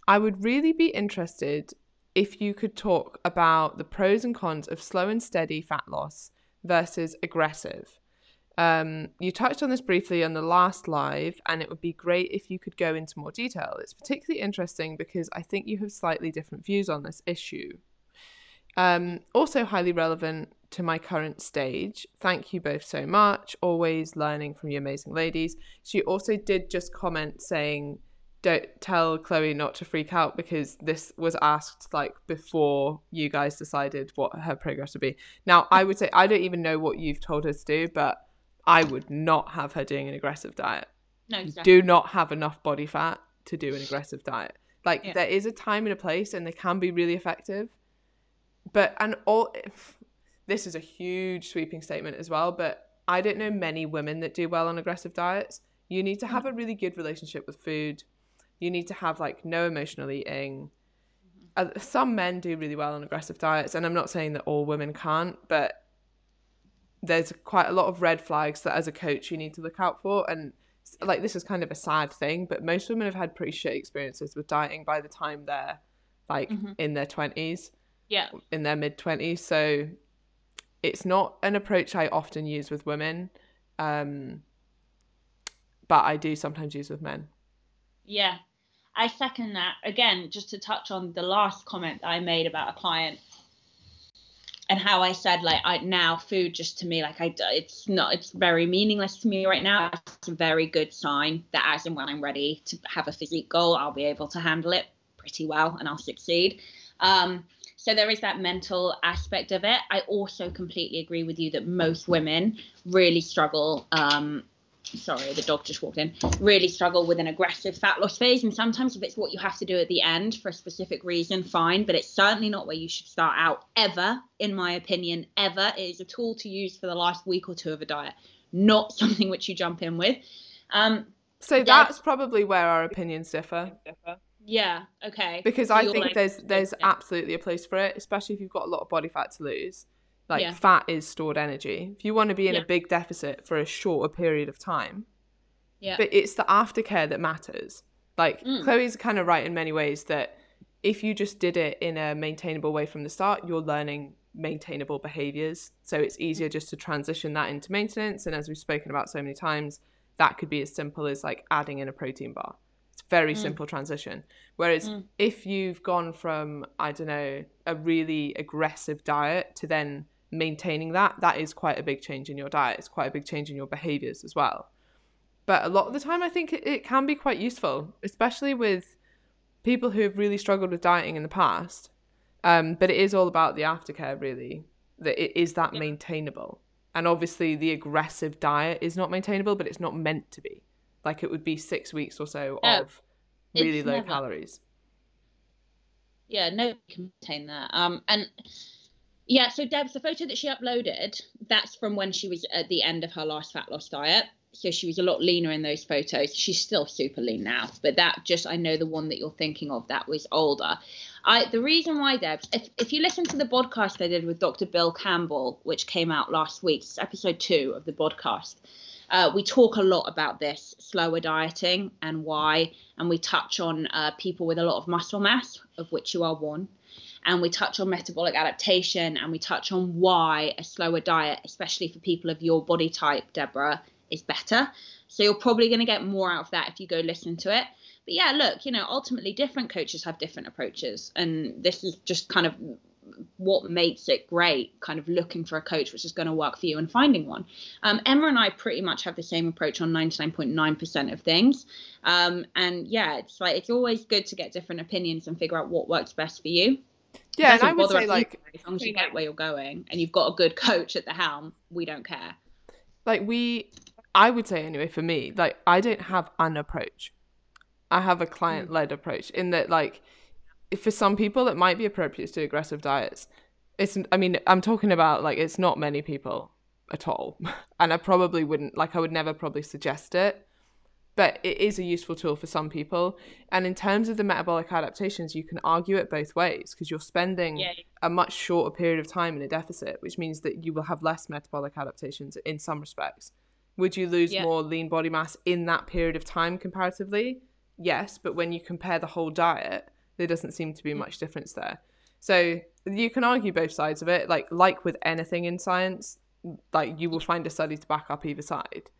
I would really be interested if you could talk about the pros and cons of slow and steady fat loss versus aggressive. Um, you touched on this briefly on the last live, and it would be great if you could go into more detail. It's particularly interesting because I think you have slightly different views on this issue. Um, also highly relevant to my current stage. Thank you both so much. Always learning from you amazing ladies. She also did just comment saying, don't tell Chloe not to freak out, because this was asked like before you guys decided what her progress would be. Now, I would say I don't even know what you've told her to do, but I would not have her doing an aggressive diet. No, exactly. You do not have enough body fat to do an aggressive diet. Like, yeah. There is a time and a place, and they can be really effective. But, and all, if, this is a huge sweeping statement as well, but I don't know many women that do well on aggressive diets. You need to have a really good relationship with food. You need to have like no emotional eating. Mm-hmm. Some men do really well on aggressive diets, and I'm not saying that all women can't, but there's quite a lot of red flags that as a coach you need to look out for. And like, this is kind of a sad thing, but most women have had pretty shit experiences with dieting by the time they're like mm-hmm. in their twenties, yeah, in their mid twenties. So it's not an approach I often use with women, um, but I do sometimes use with men. Yeah. I second that. Again, just to touch on the last comment that I made about a client and how I said, like, I now food just to me, like, I it's not it's very meaningless to me right now. It's a very good sign that as and when I'm ready to have a physique goal, I'll be able to handle it pretty well and I'll succeed. Um, so there is that mental aspect of it. I also completely agree with you that most women really struggle. Um, sorry, the dog just walked in, really struggle with an aggressive fat loss phase. And sometimes if it's what you have to do at the end for a specific reason, fine, but it's certainly not where you should start out ever, in my opinion, ever. It is a tool to use for the last week or two of a diet, not something which you jump in with. Um, so that's probably where our opinions differ. Yeah, okay. Because so I think like, there's there's yeah. absolutely a place for it, especially if you've got a lot of body fat to lose. Like, yeah. Fat is stored energy. If you want to be in yeah. a big deficit for a shorter period of time, yeah. But it's the aftercare that matters. Like, mm. Chloe's kind of right in many ways that if you just did it in a maintainable way from the start, you're learning maintainable behaviors. So it's easier mm. just to transition that into maintenance. And as we've spoken about so many times, that could be as simple as like adding in a protein bar. It's a very mm. simple transition. Whereas mm. if you've gone from, I don't know, a really aggressive diet to then maintaining that, that is quite a big change in your diet. It's quite a big change in your behaviors as well. But a lot of the time, I think it, it can be quite useful, especially with people who have really struggled with dieting in the past. Um, but it is all about the aftercare, really, that it is that yeah. maintainable. And obviously the aggressive diet is not maintainable, but it's not meant to be. Like, it would be six weeks or so no, of really low never. calories. Yeah, nobody can maintain that. Um, and yeah, so Deb's, the photo that she uploaded, that's from when she was at the end of her last fat loss diet. So she was a lot leaner in those photos. She's still super lean now, but that just, I know the one that you're thinking of, that was older. I, the reason why, Deb, if, if you listen to the podcast I did with Doctor Bill Campbell, which came out last week, it's episode two of the podcast, uh, we talk a lot about this slower dieting and why, and we touch on uh, people with a lot of muscle mass, of which you are one. And we touch on metabolic adaptation, and we touch on why a slower diet, especially for people of your body type, Deborah, is better. So you're probably going to get more out of that if you go listen to it. But yeah, look, you know, ultimately different coaches have different approaches, and this is just kind of what makes it great, kind of looking for a coach which is going to work for you and finding one. um Emma and I pretty much have the same approach on ninety-nine point nine percent of things, um and yeah, it's like, it's always good to get different opinions and figure out what works best for you. Yeah, and I would say, like, as long as you get where you're going and you've got a good coach at the helm, we don't care. Like, we I would say, anyway, for me, like, I don't have an approach. I have a client-led approach, in that, like, for some people it might be appropriate to do aggressive diets. It's, I mean, I'm talking about, like, it's not many people at all. And I probably wouldn't, like, I would never probably suggest it, but it is a useful tool for some people. And in terms of the metabolic adaptations, you can argue it both ways, because you're spending yeah. a much shorter period of time in a deficit, which means that you will have less metabolic adaptations in some respects. Would you lose yeah. more lean body mass in that period of time comparatively? Yes, but when you compare the whole diet, there doesn't seem to be much difference there. So you can argue both sides of it. Like, like with anything in science, like, you will find a study to back up either side.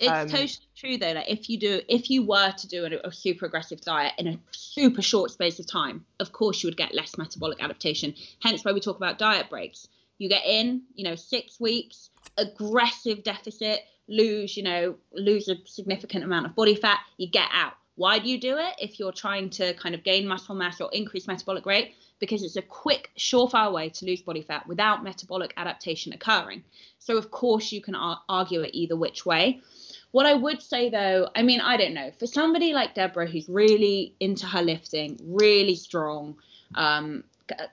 It's um, totally true, though. Like, if you do, if you were to do a, a super aggressive diet in a super short space of time, of course you would get less metabolic adaptation. Hence why we talk about diet breaks. You get in, you know, six weeks, aggressive deficit, lose, you know, lose a significant amount of body fat, you get out. Why do you do it? If you're trying to kind of gain muscle mass or increase metabolic rate, because it's a quick, surefire way to lose body fat without metabolic adaptation occurring. So of course you can ar- argue it either which way. What I would say, though, I mean, I don't know, for somebody like Deborah, who's really into her lifting, really strong, um,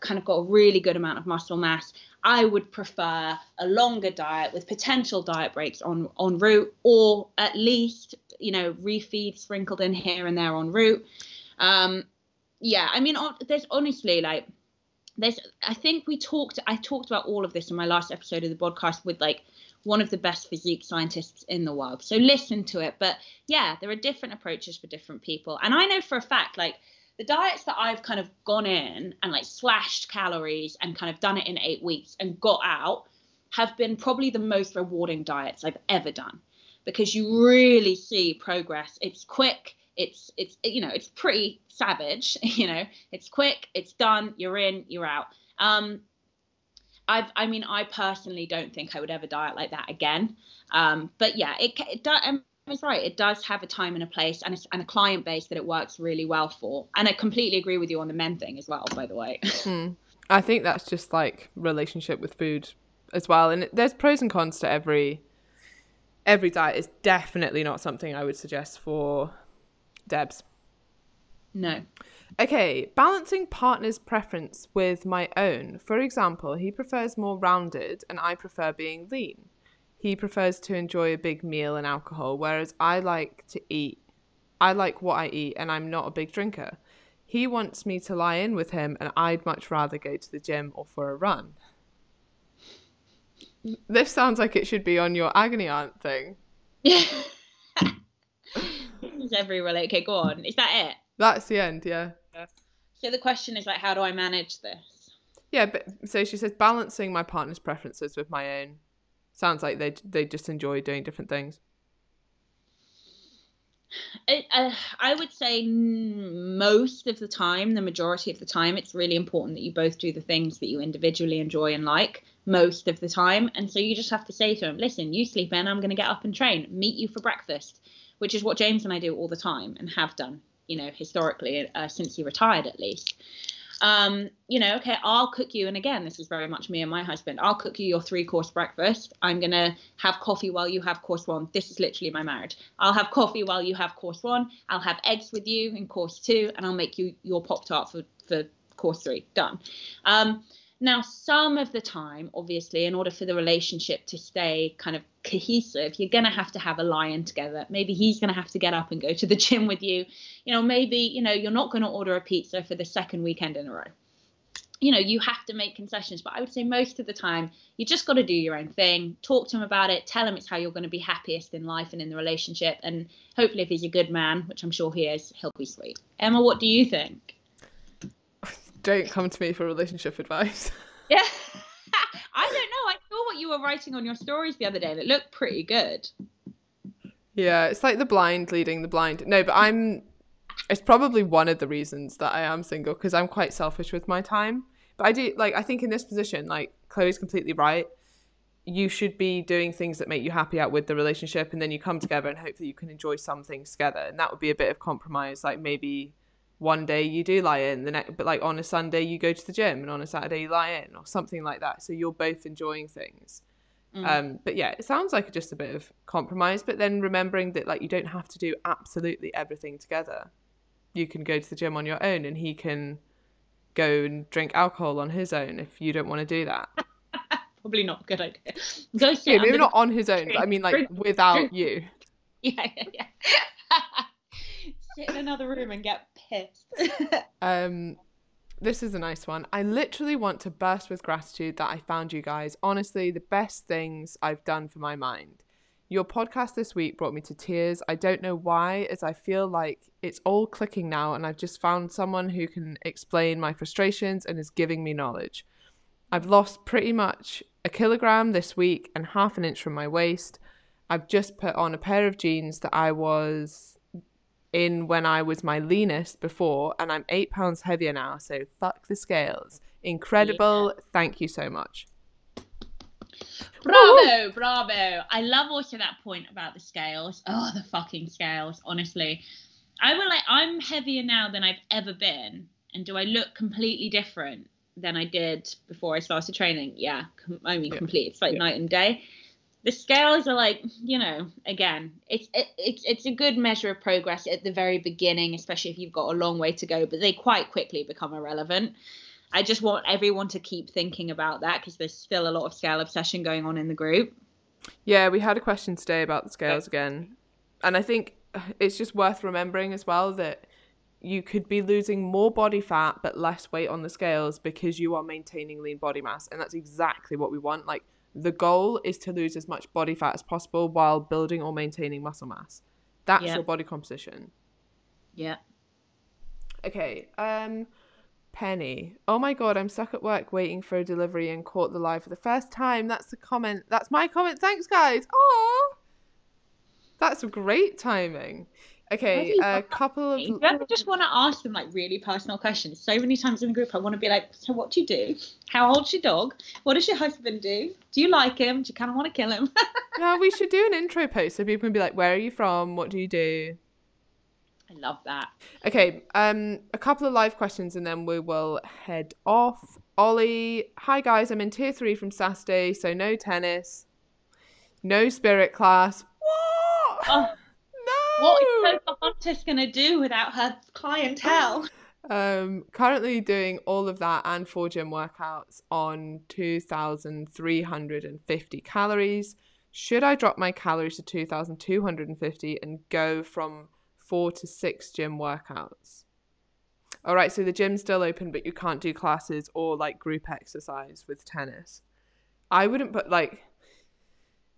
kind of got a really good amount of muscle mass, I would prefer a longer diet with potential diet breaks on en route, or at least, you know, refeed sprinkled in here and there en route. Um, yeah, I mean, there's honestly, like, there's, I think we talked, I talked about all of this in my last episode of the podcast with, like, one of the best physique scientists in the world. So listen to it. But yeah, there are different approaches for different people. And I know for a fact, like, the diets that I've kind of gone in and, like, slashed calories and kind of done it in eight weeks and got out have been probably the most rewarding diets I've ever done, because you really see progress. It's quick. It's, it's, you know, it's pretty savage, you know, it's quick, it's done, you're in, you're out. Um, I've, I mean, I personally don't think I would ever diet like that again. Um, but yeah, it, it does. Um, It's right. It does have a time and a place, and a, and a client base that it works really well for. And I completely agree with you on the men thing as well, by the way. Mm. I think that's just, like, relationship with food as well. And it, there's pros and cons to every every diet. It's definitely not something I would suggest for Debs. No. Okay, balancing partner's preference with my own. For example, he prefers more rounded, and I prefer being lean. He prefers to enjoy a big meal and alcohol, whereas I like to eat. I like what I eat, and I'm not a big drinker. He wants me to lie in with him, and I'd much rather go to the gym or for a run. This sounds like it should be on your agony aunt thing. Yeah. This is every relate. Okay, go on. Is that it? That's the end, yeah. So the question is, like, how do I manage this? Yeah, but so she says balancing my partner's preferences with my own. Sounds like they they just enjoy doing different things. It, uh, I would say most of the time, the majority of the time, it's really important that you both do the things that you individually enjoy and like most of the time. And so you just have to say to him, listen, you sleep in, I'm going to get up and train, meet you for breakfast, which is what James and I do all the time and have done, you know, historically, uh, since he retired at least. Um, you know, okay, I'll cook you. And again, this is very much me and my husband. I'll cook you your three course breakfast. I'm going to have coffee while you have course one. This is literally my marriage. I'll have coffee while you have course one. I'll have eggs with you in course two, and I'll make you your Pop-Tart for, for course three. Done. Um, now, some of the time, obviously, in order for the relationship to stay kind of cohesive, you're going to have to have a lie-in together. Maybe he's going to have to get up and go to the gym with you. You know, maybe, you know, you're not going to order a pizza for the second weekend in a row. You know, you have to make concessions. But I would say most of the time, you just got to do your own thing. Talk to him about it. Tell him it's how you're going to be happiest in life and in the relationship. And hopefully if he's a good man, which I'm sure he is, he'll be sweet. Emma, what do you think? Don't come to me for relationship advice. Yeah. I don't know. I saw what you were writing on your stories the other day, and it looked pretty good. Yeah, it's like the blind leading the blind. No, but I'm... It's probably one of the reasons that I am single, because I'm quite selfish with my time. But I do, like, I think in this position, like, Chloe's completely right. You should be doing things that make you happy out with the relationship, and then you come together and hopefully you can enjoy some things together. And that would be a bit of compromise. Like, maybe one day you do lie in, the next, but like on a Sunday you go to the gym, and on a Saturday you lie in, or something like that. So you're both enjoying things. Mm. Um, but yeah, it sounds like just a bit of compromise, but then remembering that, like, you don't have to do absolutely everything together. You can go to the gym on your own, and he can go and drink alcohol on his own if you don't want to do that. Probably not a good idea. Go sit yeah, maybe not on his own, but I mean, like, without you. Yeah, yeah, yeah. Sit in another room and get pissed. um, this is a nice one. I literally want to burst with gratitude that I found you guys. Honestly, the best things I've done for my mind. Your podcast this week brought me to tears. I don't know why, as I feel like it's all clicking now, and I've just found someone who can explain my frustrations and is giving me knowledge. I've lost pretty much a kilogram this week and half an inch from my waist. I've just put on a pair of jeans that I was in when I was my leanest before, and I'm eight pounds heavier now, so fuck the scales. Incredible. Yeah. Thank you so much. Bravo, bravo. I love also that point about the scales. Oh, the fucking scales, honestly. I will, like, I'm heavier now than I've ever been. And do I look completely different than I did before I started training? Yeah, I mean, yeah. complete. It's like yeah. night and day. The scales are like, you know, again, it's it, it's it's a good measure of progress at the very beginning, especially if you've got a long way to go, but they quite quickly become irrelevant. I just want everyone to keep thinking about that, because there's still a lot of scale obsession going on in the group. Yeah, we had a question today about the scales again. And I think it's just worth remembering as well that you could be losing more body fat but less weight on the scales because you are maintaining lean body mass. And that's exactly what we want. Like, the goal is to lose as much body fat as possible while building or maintaining muscle mass. That's yeah. your body composition. Yeah. Okay. Um... Penny. Oh my god, I'm stuck at work waiting for a delivery and caught the live for the first time. That's the comment. That's my comment. Thanks, guys. Oh, that's great timing. Okay, a couple of... You ever just want to ask them, like, really personal questions? So many times in the group, I want to be like, so what do you do? How old's your dog? What does your husband do? Do you like him? Do you kind of want to kill him? No, we should do an intro post so people can be like, where are you from? What do you do? I love that. Okay, um, a couple of live questions and then we will head off. Ollie, hi guys, I'm in tier three from Saturday, so no tennis, no spirit class. What? Oh, no! What is Sofa Huntress going to do without her clientele? Um, currently doing all of that and four gym workouts on two thousand three hundred fifty calories. Should I drop my calories to two thousand two hundred fifty and go from four to six gym workouts? All right, so the gym's still open, but you can't do classes or, like, group exercise with tennis. I wouldn't put, like,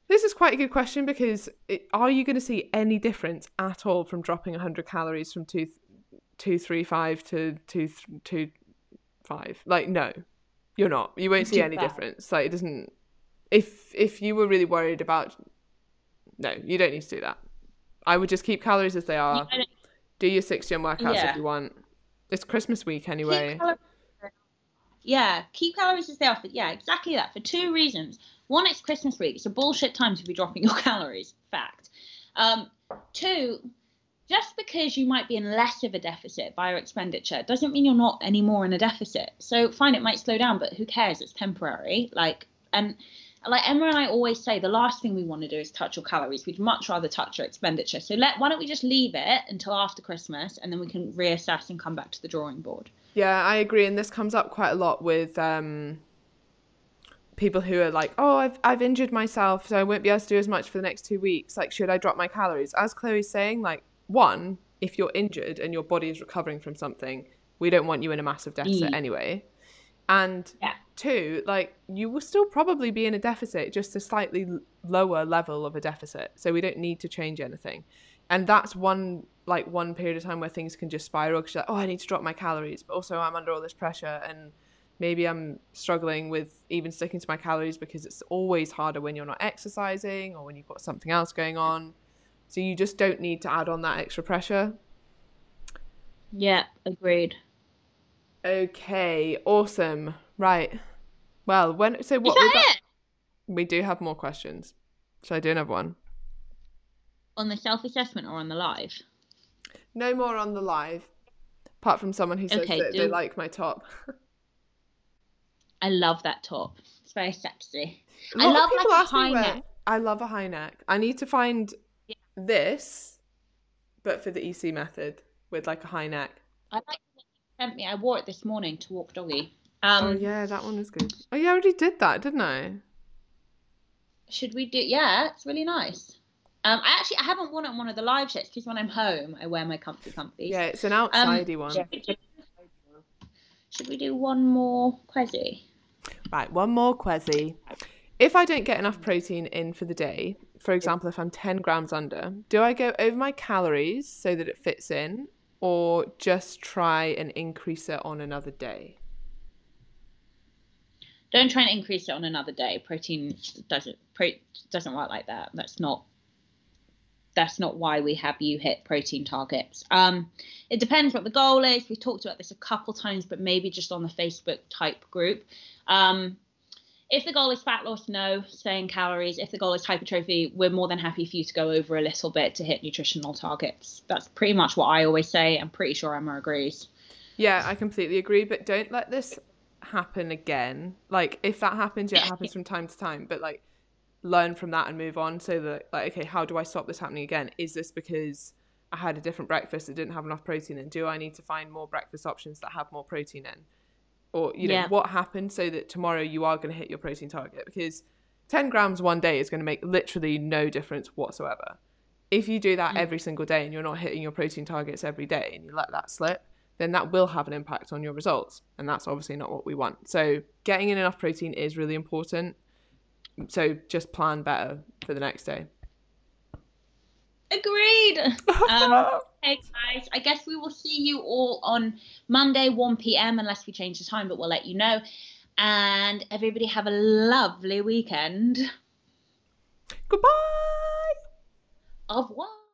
this is quite a good question, because it, are you going to see any difference at all from dropping one hundred calories from two, two, three, five to two, two, five? Like, no, you're not. You won't see any difference. Like, it doesn't, if if you were really worried about, no, you don't need to do that. I would just keep calories as they are. Yeah, do your six-gen workouts yeah. if you want. It's Christmas week anyway. Keep calories. Yeah, keep calories as they are. Yeah, exactly that, for two reasons. One, it's Christmas week. It's a bullshit time to be dropping your calories. Fact. Um, two, just because you might be in less of a deficit by your expenditure doesn't mean you're not anymore in a deficit. So fine, it might slow down, but who cares? It's temporary. Like, and like Emma and I always say, the last thing we want to do is touch your calories. We'd much rather touch your expenditure. So let, why don't we just leave it until after Christmas, and then we can reassess and come back to the drawing board. Yeah, I agree. And this comes up quite a lot with... Um... people who are like, oh, I've I've injured myself, so I won't be able to do as much for the next two weeks. Like, should I drop my calories? As Chloe's saying, like, one, if you're injured and your body is recovering from something, we don't want you in a massive deficit mm. anyway. And yeah. two, like, you will still probably be in a deficit, just a slightly lower level of a deficit. So we don't need to change anything. And that's one, like, one period of time where things can just spiral, because you're like, oh, I need to drop my calories, but also I'm under all this pressure, and maybe I'm struggling with even sticking to my calories, because it's always harder when you're not exercising or when you've got something else going on. So you just don't need to add on that extra pressure. Yeah, agreed. Okay, awesome. Right. Well, when so what we got, we do have more questions. Should I do another one? On the self-assessment or on the live? No more on the live, apart from someone who says okay, that do... they like my top. I love that top. It's very sexy. I love like a high neck. I love a high neck. I need to find yeah. this, but for the E C method with like a high neck. I like what you sent me. I wore it this morning to walk doggy. Um, oh yeah, that one is good. Oh yeah, I already did that, didn't I? Should we do? Yeah, it's really nice. Um, I actually I haven't worn it on one of the live sets, because when I'm home, I wear my comfy comfies. Yeah, it's an outsidey um, one. Yeah. Should we do one more quezzy? Right, one more quezzy. If I don't get enough protein in for the day, for example, if I'm ten grams under, do I go over my calories so that it fits in, or just try and increase it on another day? Don't try and increase it on another day. Protein doesn't pro, doesn't work like that. That's not that's not why we have you hit protein targets. Um, it depends what the goal is. We've talked about this a couple times, but maybe just on the Facebook type group. Um, if the goal is fat loss, no, stay in calories. If the goal is hypertrophy, we're more than happy for you to go over a little bit to hit nutritional targets. That's pretty much what I always say. I'm pretty sure Emma agrees. Yeah, I completely agree, but don't let this happen again. Like, if that happens, yeah, it happens from time to time, but like, learn from that and move on, so that like, okay, how do I stop this happening again? Is this because I had a different breakfast that didn't have enough protein in? Do I need to find more breakfast options that have more protein in? Or, you know, yeah. what happened, so that tomorrow you are going to hit your protein target? Because ten grams one day is going to make literally no difference whatsoever. If you do that mm. every single day and you're not hitting your protein targets every day, and you let that slip, then that will have an impact on your results. And that's obviously not what we want. So getting in enough protein is really important. So just plan better for the next day. Agreed. um, hey guys, I guess we will see you all on Monday, one p.m. unless we change the time, but we'll let you know. And everybody have a lovely weekend. Goodbye. Au revoir.